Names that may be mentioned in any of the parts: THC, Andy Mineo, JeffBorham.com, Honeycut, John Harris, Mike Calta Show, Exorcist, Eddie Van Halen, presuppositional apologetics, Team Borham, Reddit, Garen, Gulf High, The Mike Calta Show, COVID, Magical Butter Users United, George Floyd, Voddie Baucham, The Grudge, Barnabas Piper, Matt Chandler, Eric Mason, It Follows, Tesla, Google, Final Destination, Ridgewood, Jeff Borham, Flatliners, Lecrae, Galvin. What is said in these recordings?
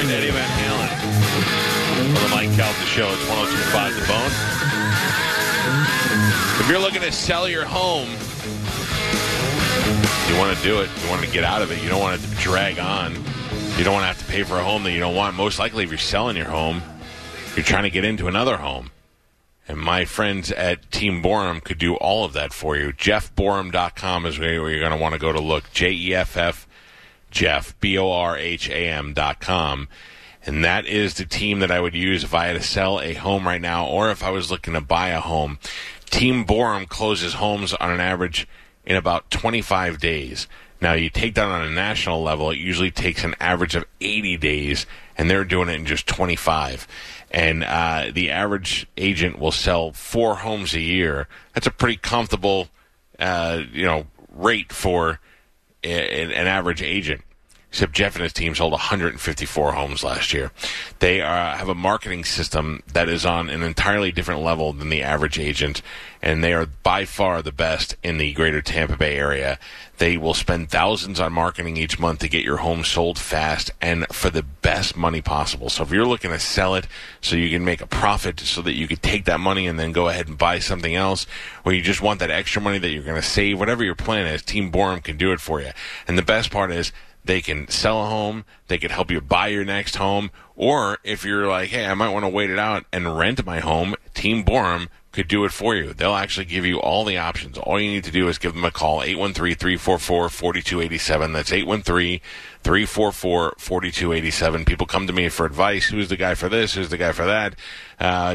hearing Eddie Van Halen on the Mike Calta Show. It's 102.5 The Bone. If you're looking to sell your home, you want to do it. You want to get out of it. You don't want it to drag on. You don't want to have to pay for a home that you don't want. Most likely, if you're selling your home, you're trying to get into another home. And my friends at Team Borham could do all of that for you. JeffBorham.com is where you're going to want to go to look. J-E-F-F, Jeff, B-O-R-H-A-M.com. And that is the team that I would use if I had to sell a home right now or if I was looking to buy a home. Team Borham closes homes on an average in about 25 days. Now, you take that on a national level, it usually takes an average of 80 days, and they're doing it in just 25. And the average agent will sell 4 homes a year. That's a pretty comfortable, rate for an average agent. Except Jeff and his team sold 154 homes last year. They have a marketing system that is on an entirely different level than the average agent, and they are by far the best in the greater Tampa Bay area. They will spend thousands on marketing each month to get your home sold fast and for the best money possible. So if you're looking to sell it so you can make a profit so that you could take that money and then go ahead and buy something else, or you just want that extra money that you're going to save, whatever your plan is, Team Borham can do it for you. And the best part is, they can sell a home, they can help you buy your next home, or if you're like, hey, I might want to wait it out and rent my home, Team Borham could do it for you. They'll actually give you all the options. All you need to do is give them a call, 813-344-4287. That's 813-344-4287. People come to me for advice. Who's the guy for this? Who's the guy for that?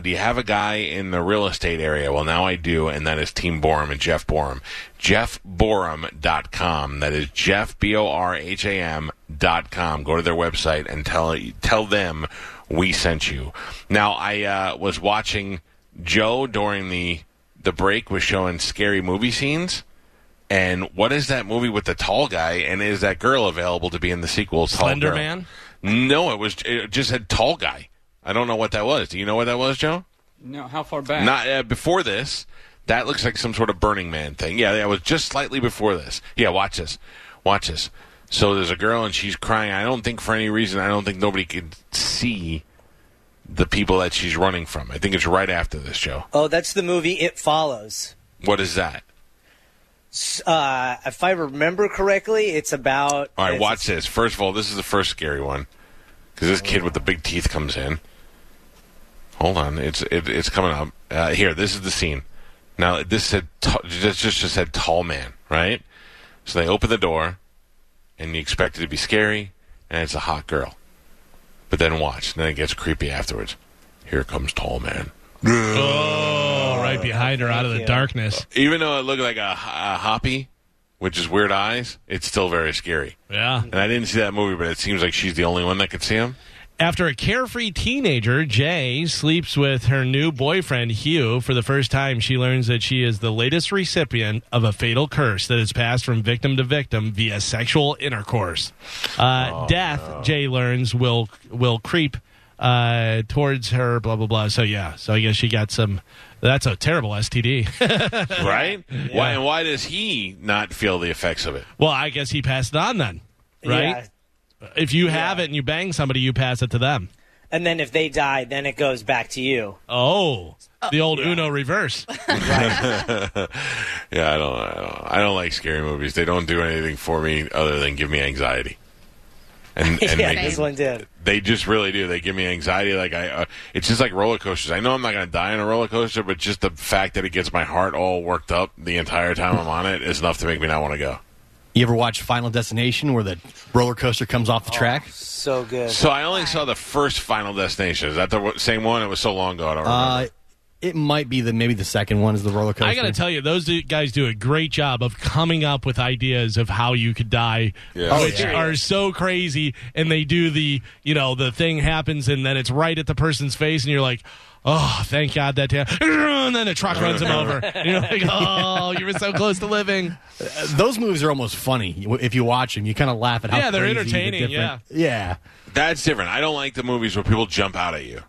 Do you have a guy in the real estate area? Well, now I do, and that is Team Borham and Jeff Borham. JeffBorham.com. That is Jeff, B-O-R-H-A-M.com. Go to their website and tell them we sent you. Now, I was watching... Joe, during the break, was showing scary movie scenes. And what is that movie with the tall guy? And is that girl available to be in the sequel? Slender Man? No, it just had tall guy. I don't know what that was. Do you know what that was, Joe? No, how far back? Not before this. That looks like some sort of Burning Man thing. Yeah, that was just slightly before this. Yeah, watch this. Watch this. So there's a girl, and she's crying. I don't think for any reason, I don't think nobody could see the people that she's running from. I think it's right after this, Joe. Oh, that's the movie It Follows. What is that? If I remember correctly, it's about... All right, watch this. First of all, this is the first scary one. Because this kid with the big teeth comes in. Hold on. It's coming up. Here, this is the scene. Now, this said just said tall man, right? So they open the door, and you expect it to be scary, and it's a hot girl. But then watch. And then it gets creepy afterwards. Here comes tall man. Oh, right behind her out of the darkness. Even though it looked like a hoppy, which is weird eyes, it's still very scary. Yeah. And I didn't see that movie, but it seems like she's the only one that could see him. After a carefree teenager, Jay sleeps with her new boyfriend, Hugh. For the first time, she learns that she is the latest recipient of a fatal curse that is passed from victim to victim via sexual intercourse. Death, Jay learns, will creep towards her, blah, blah, blah. So, yeah. So, I guess she got some... That's a terrible STD. Right? Yeah. Why does he not feel the effects of it? Well, I guess he passed it on then, right? Yeah. If you have it and you bang somebody, you pass it to them. And then if they die, then it goes back to you. Oh, the old Uno reverse. Yeah, I don't like scary movies. They don't do anything for me other than give me anxiety. And yeah, this one did. They just really do. They give me anxiety. Like it's just like roller coasters. I know I'm not going to die on a roller coaster, but just the fact that it gets my heart all worked up the entire time I'm on it is enough to make me not want to go. You ever watch Final Destination where the roller coaster comes off the track? So good. So I only saw the first Final Destination. Is that the same one? It was so long ago, I don't remember. It might be maybe the second one is the roller coaster. I got to tell you, those guys do a great job of coming up with ideas of how you could die, which are so crazy. And they do the thing happens and then it's right at the person's face and you're like, oh, thank God that day. And then a truck runs him over. And you're like, oh, you were so close to living. Those movies are almost funny. If you watch them, you kind of laugh at how they're entertaining. Yeah. That's different. I don't like the movies where people jump out at you.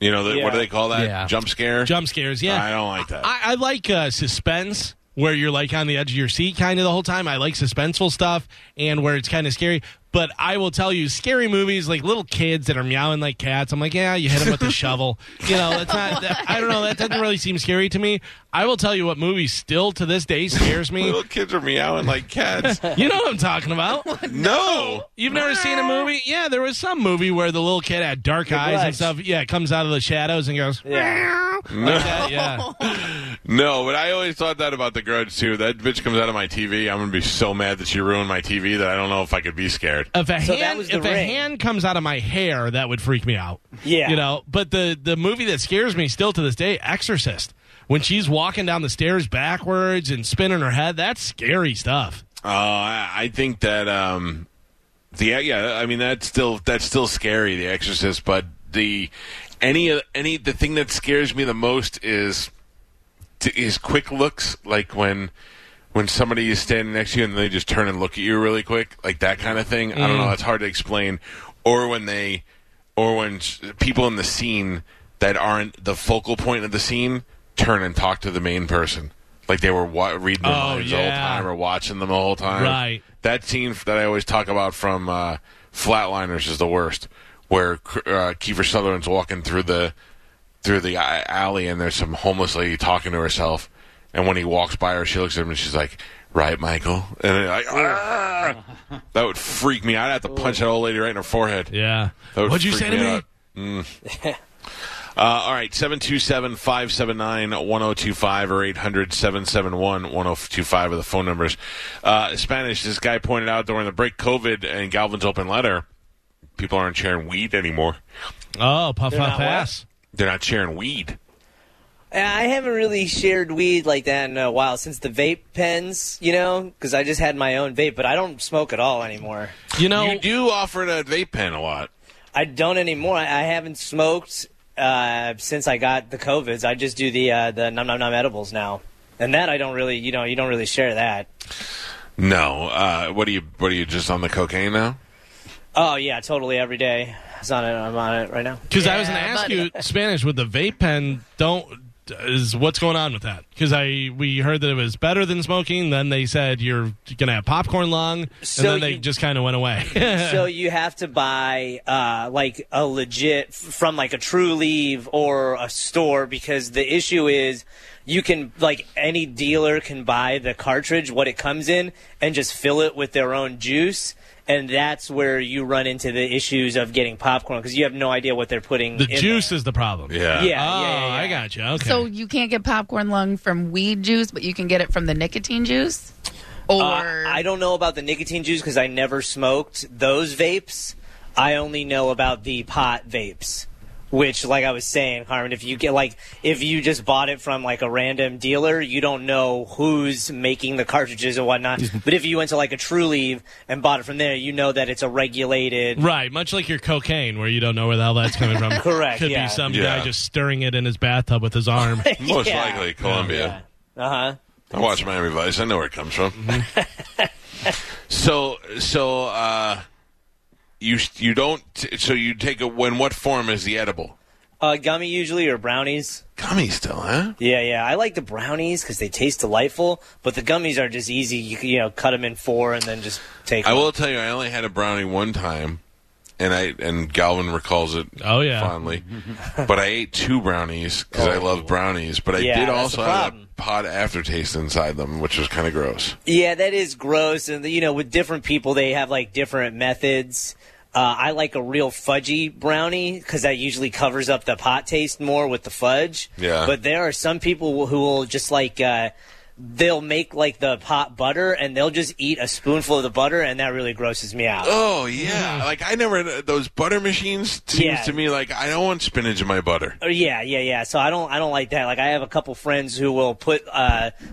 You know, what do they call that? Yeah. Jump scare? Jump scares, yeah. I don't like that. I like suspense, where you're like on the edge of your seat kind of the whole time. I like suspenseful stuff and where it's kind of scary. But I will tell you, scary movies, like little kids that are meowing like cats, I'm like, yeah, you hit them with the shovel. You know, that's not, that, I don't know, that doesn't really seem scary to me. I will tell you what movie still to this day scares me. Little kids are meowing like cats. You know what I'm talking about. No. You've never seen a movie? Yeah, there was some movie where the little kid had dark eyes and stuff. Yeah, it comes out of the shadows and goes, meow. No. Like that, yeah. No, but I always thought that about The Grudge, too. That bitch comes out of my TV. I'm going to be so mad that she ruined my TV that I don't know if I could be scared. If a hand comes out of my hair, that would freak me out. Yeah. You know, but the movie that scares me still to this day, Exorcist. When she's walking down the stairs backwards and spinning her head, that's scary stuff. Oh, I think that I mean that's still scary, The Exorcist, but the thing that scares me the most is quick looks, like when somebody is standing next to you and they just turn and look at you really quick, like that kind of thing. I don't know. It's hard to explain. Or when people in the scene that aren't the focal point of the scene turn and talk to the main person. Like they were reading their minds the whole time or watching them the whole time. Right. That scene that I always talk about from Flatliners is the worst, where Kiefer Sutherland's walking through the alley and there's some homeless lady talking to herself. And when he walks by her, she looks at him and she's like, "Right, Michael?" And that would freak me out. I'd have to punch that old lady right in her forehead. Yeah. What'd you say to me? Mm. All right, 727-579-1025 or 800-771-1025 are the phone numbers. Spanish, this guy pointed out during the break, COVID and Galvin's open letter, people aren't sharing weed anymore. Oh, puff ass. They're not sharing weed. I haven't really shared weed like that in a while, since the vape pens, you know, because I just had my own vape, but I don't smoke at all anymore. You know, you do offer a vape pen a lot. I don't anymore. I haven't smoked since I got the COVIDs. I just do the nom edibles now, and that I don't really, you know, you don't really share that. No. What are you just on the cocaine now? Oh yeah, totally every day. I'm on it right now. Because I was going to ask you, Spanish, with the vape pen, is what's going on with that? Because we heard that it was better than smoking. Then they said you're gonna have popcorn lung, so and then they just kind of went away. So you have to buy like a legit from like a Trulieve or a store, because the issue is you can, like, any dealer can buy the cartridge, what it comes in, and just fill it with their own juice. And that's where you run into the issues of getting popcorn, because you have no idea what they're putting in. The juice is the problem. Yeah. Yeah. I got you. Okay. So you can't get popcorn lung from weed juice, but you can get it from the nicotine juice? Or I don't know about the nicotine juice because I never smoked those vapes. I only know about the pot vapes, which, like I was saying, Carmen, if you just bought it from like a random dealer, you don't know who's making the cartridges and whatnot. But if you went to like a Trulieve and bought it from there, you know that it's a regulated. Right, much like your cocaine, where you don't know where the hell that's coming from. Correct. Could be some guy just stirring it in his bathtub with his arm. Most likely Colombia. Yeah. I watch Miami Vice. I know where it comes from. Mm-hmm. You don't. So you take it. When what form is the edible? Gummy usually, or brownies. Gummies still, huh? Yeah. I like the brownies because they taste delightful. But the gummies are just easy. You know, cut them in four and then just take. I will tell you, I only had a brownie one time, and Galvin recalls it. Oh yeah, fondly. But I ate two brownies because I love brownies. But I did also have a pot aftertaste inside them, which was kind of gross. Yeah, that is gross. And you know, with different people, they have like different methods. I like a real fudgy brownie because that usually covers up the pot taste more with the fudge. Yeah. But there are some people who will just like they'll make like the pot butter and they'll just eat a spoonful of the butter, and that really grosses me out. Oh yeah, like I never those butter machines seems to me like I don't want spinach in my butter. Yeah. So I don't like that. Like I have a couple friends who will put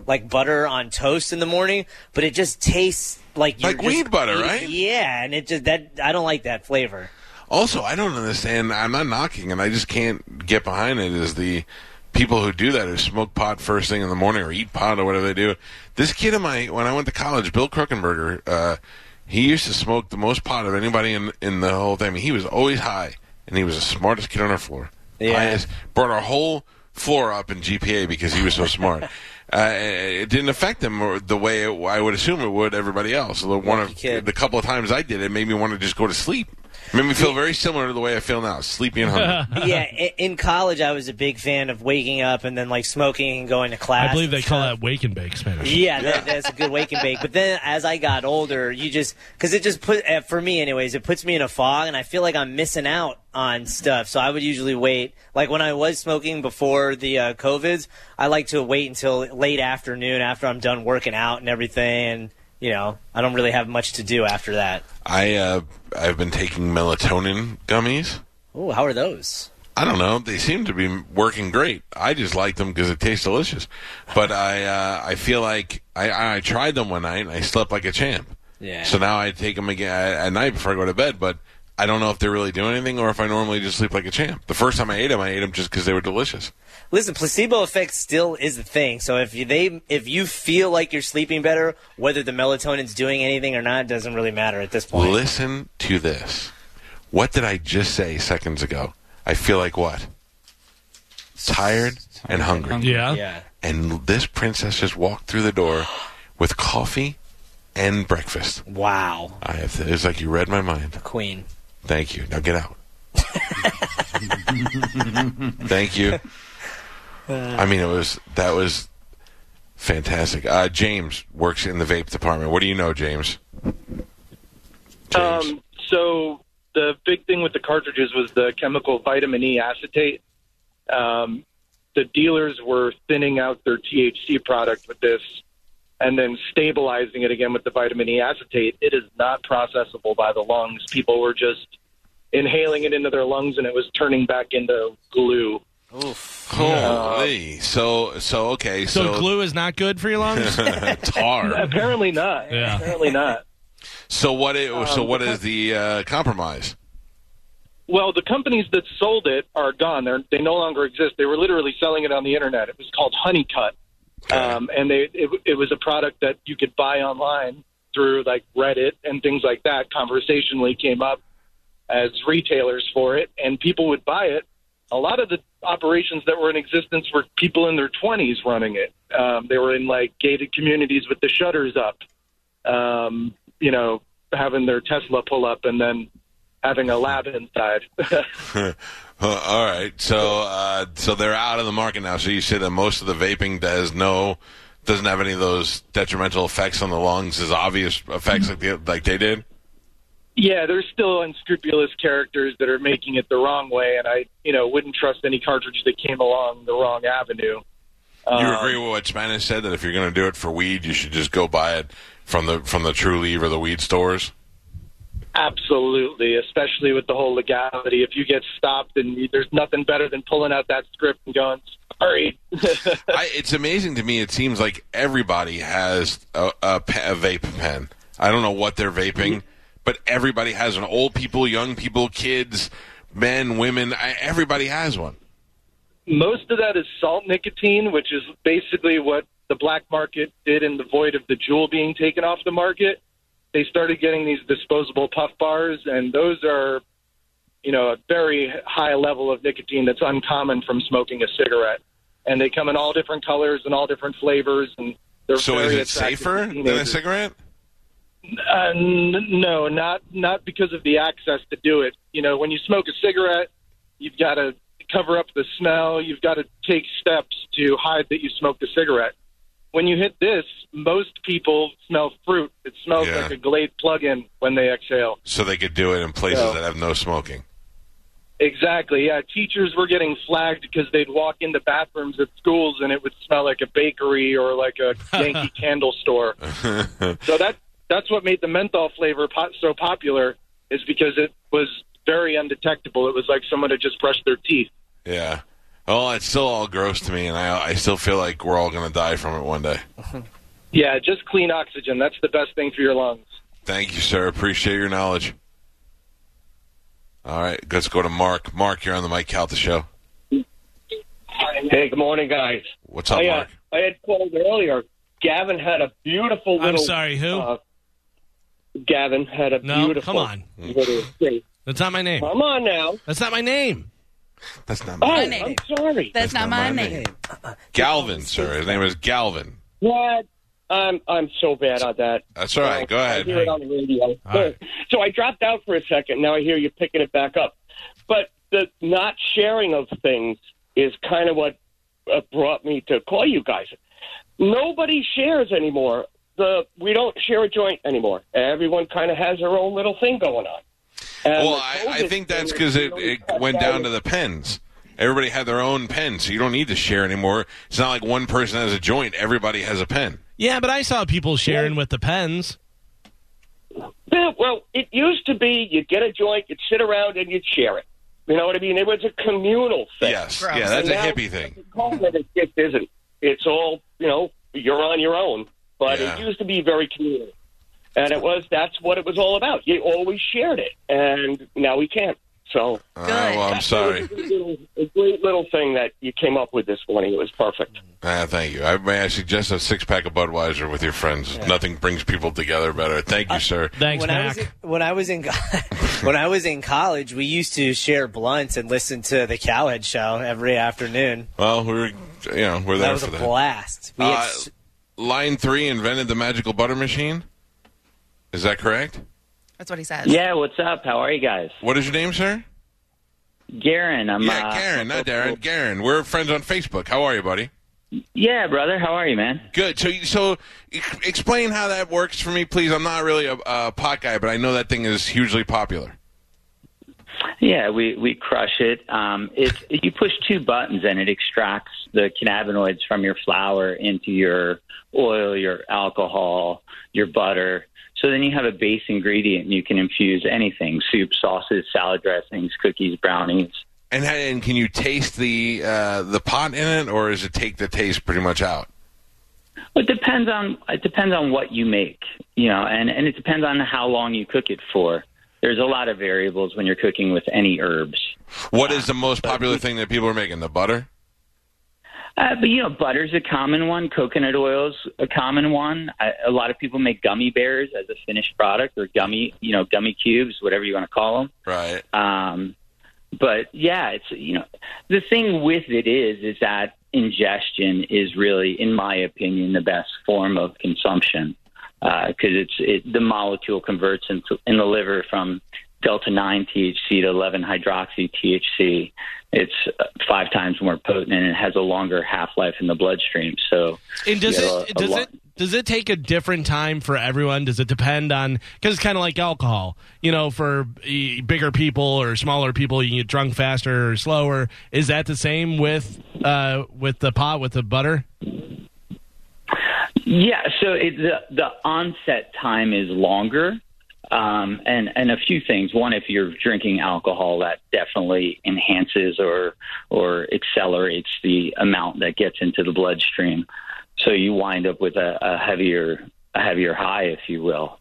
like butter on toast in the morning, but it just tastes. Like weed butter, right? Yeah, and it just I don't like that flavor. Also, I don't understand. I'm not knocking, and I just can't get behind it. Is the people who do that, who smoke pot first thing in the morning or eat pot or whatever they do. This kid of mine, when I went to college, Bill Kruckenberger, he used to smoke the most pot of anybody in the whole thing. I mean, he was always high, and he was the smartest kid on our floor. Yeah, brought our whole floor up in GPA because he was so smart. it didn't affect them or the way I would assume it would everybody else. The couple of times I did it, made me want to just go to sleep. It made me feel very similar to the way I feel now, sleepy and hungry. Yeah, in college I was a big fan of waking up and then like smoking and going to class. I believe they call that wake and bake, Spanish. Yeah, that's a good wake and bake. But then as I got older, for me anyways, it puts me in a fog and I feel like I'm missing out on stuff. So I would usually wait. Like when I was smoking before the COVIDs, I like to wait until late afternoon after I'm done working out and everything. And, you know, I don't really have much to do after that. I've been taking melatonin gummies. Oh, how are those? I don't know. They seem to be working great. I just like them because it tastes delicious. But I feel like I tried them one night and I slept like a champ. Yeah. So now I take them again at night before I go to bed, but I don't know if they really do anything or if I normally just sleep like a champ. The first time I ate them just because they were delicious. Listen, placebo effect still is the thing. So if you feel like you're sleeping better, whether the melatonin's doing anything or not doesn't really matter at this point. Listen to this. What did I just say seconds ago? I feel like what? Tired and hungry. Yeah. And this princess just walked through the door with coffee and breakfast. Wow. It's like you read my mind. The queen. Thank you. Now get out. Thank you. I mean, that was fantastic. James works in the vape department. What do you know, James? So the big thing with the cartridges was the chemical vitamin E acetate. The dealers were thinning out their THC product with this and then stabilizing it again with the vitamin E acetate. It is not processable by the lungs. People were just inhaling it into their lungs, and it was turning back into glue. Oof. Holy. Yeah. So okay. So glue is not good for your lungs? Tar. Apparently not. Yeah. Apparently not. So what is the compromise? Well, the companies that sold it are gone. They no longer exist. They were literally selling it on the internet. It was called Honeycut. Okay. And it was a product that you could buy online through like Reddit and things like that. Conversationally came up as retailers for it, and people would buy it. A lot of the operations that were in existence were people in their 20s running it. They were in like gated communities with the shutters up, you know, having their Tesla pull up and then having a lab inside. All right. So they're out of the market now. So you say that most of the vaping doesn't have any of those detrimental effects on the lungs as obvious effects like they did? Yeah, there's still unscrupulous characters that are making it the wrong way, and I, you know, wouldn't trust any cartridge that came along the wrong avenue. You agree with what Spanish said, that if you're going to do it for weed, you should just go buy it from the Trulieve or the weed stores? Absolutely, especially with the whole legality. If you get stopped, and there's nothing better than pulling out that script and going, sorry. It's amazing to me. It seems like everybody has a vape pen. I don't know what they're vaping. But everybody has one. Old people, young people, kids, men, women. Everybody has one. Most of that is salt nicotine, which is basically what the black market did in the void of the Juul being taken off the market. They started getting these disposable puff bars, and those are, you know, a very high level of nicotine that's uncommon from smoking a cigarette. And they come in all different colors and all different flavors. And so is it safer than a cigarette? No, not because of the access to do it. You know, when you smoke a cigarette, you've got to cover up the smell. You've got to take steps to hide that you smoked a cigarette. When you hit this, most people smell fruit. It smells like a Glade plug-in when they exhale. So they could do it in places that have no smoking. Exactly, yeah. Teachers were getting flagged because they'd walk into bathrooms at schools and it would smell like a bakery or like a Yankee candle store. So that's what made the menthol flavor so popular, is because it was very undetectable. It was like someone had just brushed their teeth. Yeah. Well, it's still all gross to me, and I still feel like we're all going to die from it one day. Yeah, just clean oxygen. That's the best thing for your lungs. Thank you, sir. Appreciate your knowledge. All right, let's go to Mark. Mark, you're on the Mike Calta Show. Hey, good morning, guys. What's up, Mark? I had called earlier. Gavin had a beautiful... No, come on. That's not my name. Come on now. That's not my name. That's not my name. I'm sorry. That's not my name. Galvin, sir. His name is Galvin. What? I'm so bad at that. That's all right. Go ahead. I hear it on the radio. Right. So I dropped out for a second. Now I hear you picking it back up. But the not sharing of things is kind of what brought me to call you guys. Nobody shares anymore. We don't share a joint anymore. Everyone kind of has their own little thing going on. And well, I think that's because it went down to the pens. Everybody had their own pen, so you don't need to share anymore. It's not like one person has a joint. Everybody has a pen. Yeah, but I saw people sharing with the pens. Yeah, well, it used to be you'd get a joint, you'd sit around, and you'd share it. You know what I mean? It was a communal thing. Yes, yeah, that's a hippie thing. It just isn't. It's all, you know, you're on your own. But it used to be very communal. And that's what it was all about. You always shared it. And now we can't. So, well, I'm sorry. A great little thing that you came up with this morning. It was perfect. Thank you. I suggest a six-pack of Budweiser with your friends. Yeah. Nothing brings people together better. Thank you, sir. Thanks, Mac. When I was in college, we used to share blunts and listen to the Cowhead Show every afternoon. Well, we're there for that. That was a blast. Line 3 invented the magical butter machine. Is that correct? That's what he says. Yeah, what's up? How are you guys? What is your name, sir? Garen. Garen, not Darren. Garen. We're friends on Facebook. How are you, buddy? Yeah, brother. How are you, man? Good. So explain how that works for me, please. I'm not really a pot guy, but I know that thing is hugely popular. Yeah, we crush it. You push two buttons, and it extracts the cannabinoids from your flour into your oil, your alcohol, your butter. So then you have a base ingredient, and you can infuse anything: soup, sauces, salad dressings, cookies, brownies. And can you taste the pot in it, or does it take the taste pretty much out? It depends on what you make, and it depends on how long you cook it for. There's a lot of variables when you're cooking with any herbs. What is the most popular thing that people are making? The butter? But butter's a common one. Coconut oil's a common one. A lot of people make gummy bears as a finished product, or gummy cubes, whatever you want to call them. Right. But yeah, it's the thing with it is that ingestion is really, in my opinion, the best form of consumption because the molecule converts in the liver from delta-9 THC to 11-hydroxy THC. It's 5 times more potent, and it has a longer half-life in the bloodstream. So, and does it take a different time for everyone? Does it depend on, because it's kind of like alcohol, for bigger people or smaller people, you can get drunk faster or slower. Is that the same with the pot, with the butter? Yeah, so the onset time is longer. And a few things. One, if you're drinking alcohol, that definitely enhances or accelerates the amount that gets into the bloodstream. So you wind up with a heavier high, if you will.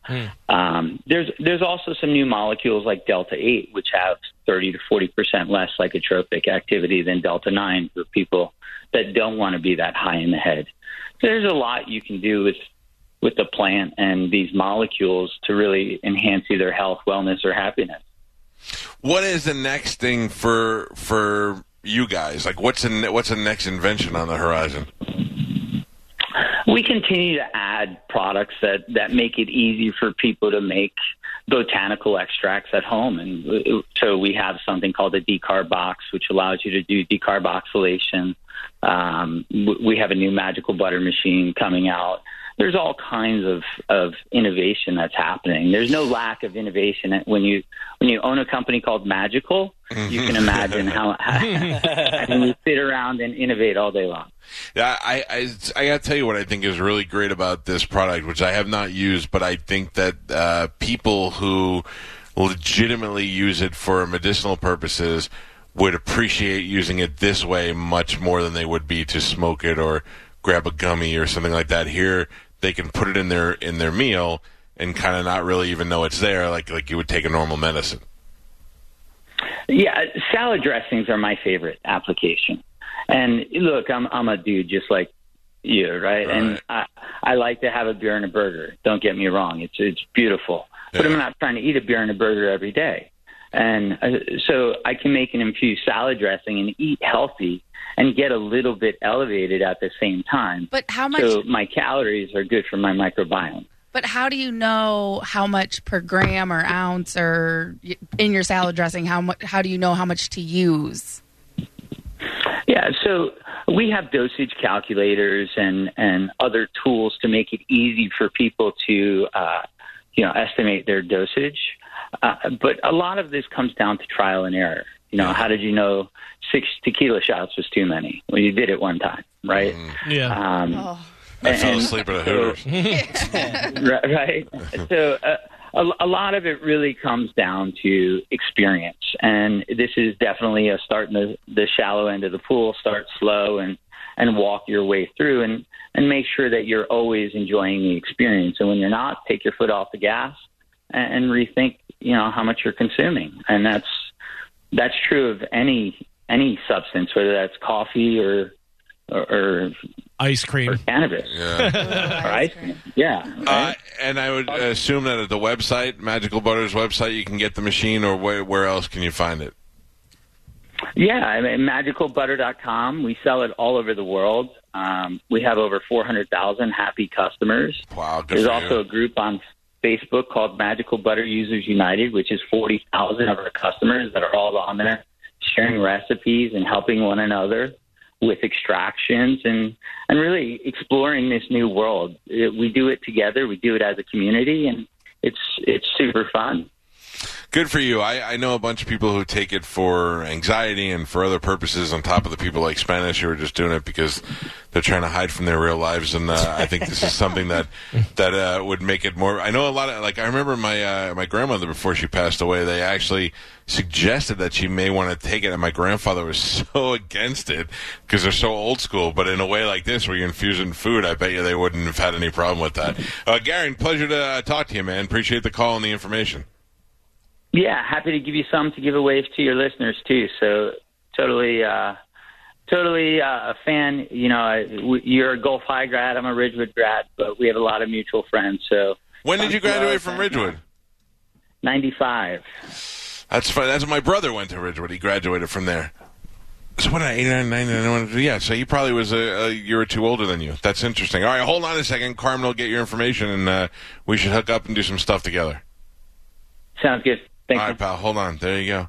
Mm. There's also some new molecules like Delta-8, which have 30 to 40% less psychotropic activity than Delta-9 for people that don't want to be that high in the head. There's a lot you can do with the plant and these molecules to really enhance either health, wellness, or happiness. What is the next thing for you guys? Like, what's the next invention on the horizon? We continue to add products that make it easy for people to make botanical extracts at home. And so we have something called a decarb box, which allows you to do decarboxylation. We have a new magical butter machine coming out. There's all kinds of innovation that's happening. There's no lack of innovation. When you own a company called Magical, you can imagine how you sit around and innovate all day long. Yeah, I got to tell you what I think is really great about this product, which I have not used, but I think that people who legitimately use it for medicinal purposes would appreciate using it this way much more than they would be to smoke it or grab a gummy or something like that. Here, they can put it in their meal and kind of not really even know it's there, like you would take a normal medicine. Yeah, salad dressings are my favorite application. And look, I'm a dude just like you, right? And I like to have a beer and a burger. Don't get me wrong; it's beautiful. Yeah. But I'm not trying to eat a beer and a burger every day. And so I can make an infused salad dressing and eat healthy and get a little bit elevated at the same time. But how much? So my calories are good for my microbiome. But how do you know how much per gram or ounce or in your salad dressing? How do you know how much to use? Yeah, so we have dosage calculators and other tools to make it easy for people to estimate their dosage. But a lot of this comes down to trial and error. You know, how did you know 6 tequila shots was too many? Well, you did it one time, right? Yeah. I fell asleep at a Hooters. Right? So a lot of it really comes down to experience. And this is definitely a start in the shallow end of the pool. Start slow and walk your way through and make sure that you're always enjoying the experience. And when you're not, take your foot off the gas and rethink, you know, how much you're consuming. And that's true of any substance, whether that's coffee or ice cream, or cannabis, or ice cream. Yeah. Right? And I would assume that at the website, Magical Butter's website, you can get the machine, or where else can you find it? Yeah, I mean, MagicalButter.com. We sell it all over the world. We have over 400,000 happy customers. Wow. There's also a group on Facebook called Magical Butter Users United, which is 40,000 of our customers that are all on there, sharing recipes and helping one another with extractions and really exploring this new world. We do it together. We do it as a community, and it's super fun. Good for you. I know a bunch of people who take it for anxiety and for other purposes on top of the people like Spanish who are just doing it because they're trying to hide from their real lives. And I think this is something that would make it more. I know a lot of, like, I remember my grandmother, before she passed away, they actually suggested that she may want to take it. And my grandfather was so against it because they're so old school. But in a way like this where you're infusing food, I bet you they wouldn't have had any problem with that. Garen, pleasure to talk to you, man. Appreciate the call and the information. Yeah, happy to give you some to give away to your listeners, too. So totally a fan. You know, you're a Gulf High grad. I'm a Ridgewood grad, but we have a lot of mutual friends. So when did you graduate from Ridgewood? 95. That's fine. That's when my brother went to Ridgewood. He graduated from there. So what, 89, 90, yeah, so he probably was a year or two older than you. That's interesting. All right, hold on a second. Carmen will get your information, and we should hook up and do some stuff together. Sounds good. Thank you. All right, pal. Hold on. There you go.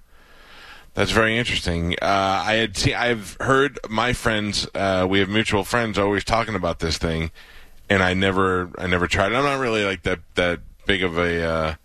That's very interesting. I've heard my friends. We have mutual friends always talking about this thing, and I never tried it. I'm not really like that big of a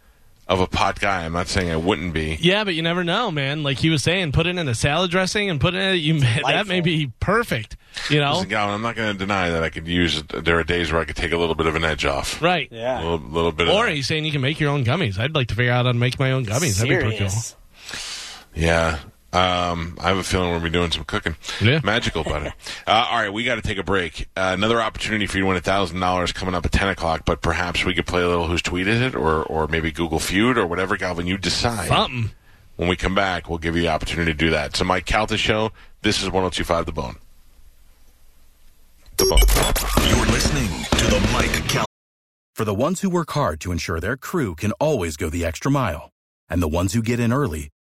pot guy. I'm not saying I wouldn't be. Yeah, but you never know, man. Like he was saying, put it in a salad dressing and put it in. That may be perfect. You know, listen, Gavin, I'm not going to deny that I could use. There are days where I could take a little bit of an edge off. Right. Yeah. A little bit. Or he's saying you can make your own gummies. I'd like to figure out how to make my own gummies. That'd be pretty cool. Yeah. I have a feeling we'll be doing some cooking. Yeah. Magical butter. All right, we got to take a break. Another opportunity for you to win $1,000 coming up at 10 o'clock, but perhaps we could play a little Who's Tweeted It or maybe Google Feud or whatever, Galvin, you decide. Something. When we come back, we'll give you the opportunity to do that. So Mike Calta Show, this is 102.5 The Bone. The Bone. You're listening to the Mike Calta. For the ones who work hard to ensure their crew can always go the extra mile, and the ones who get in early,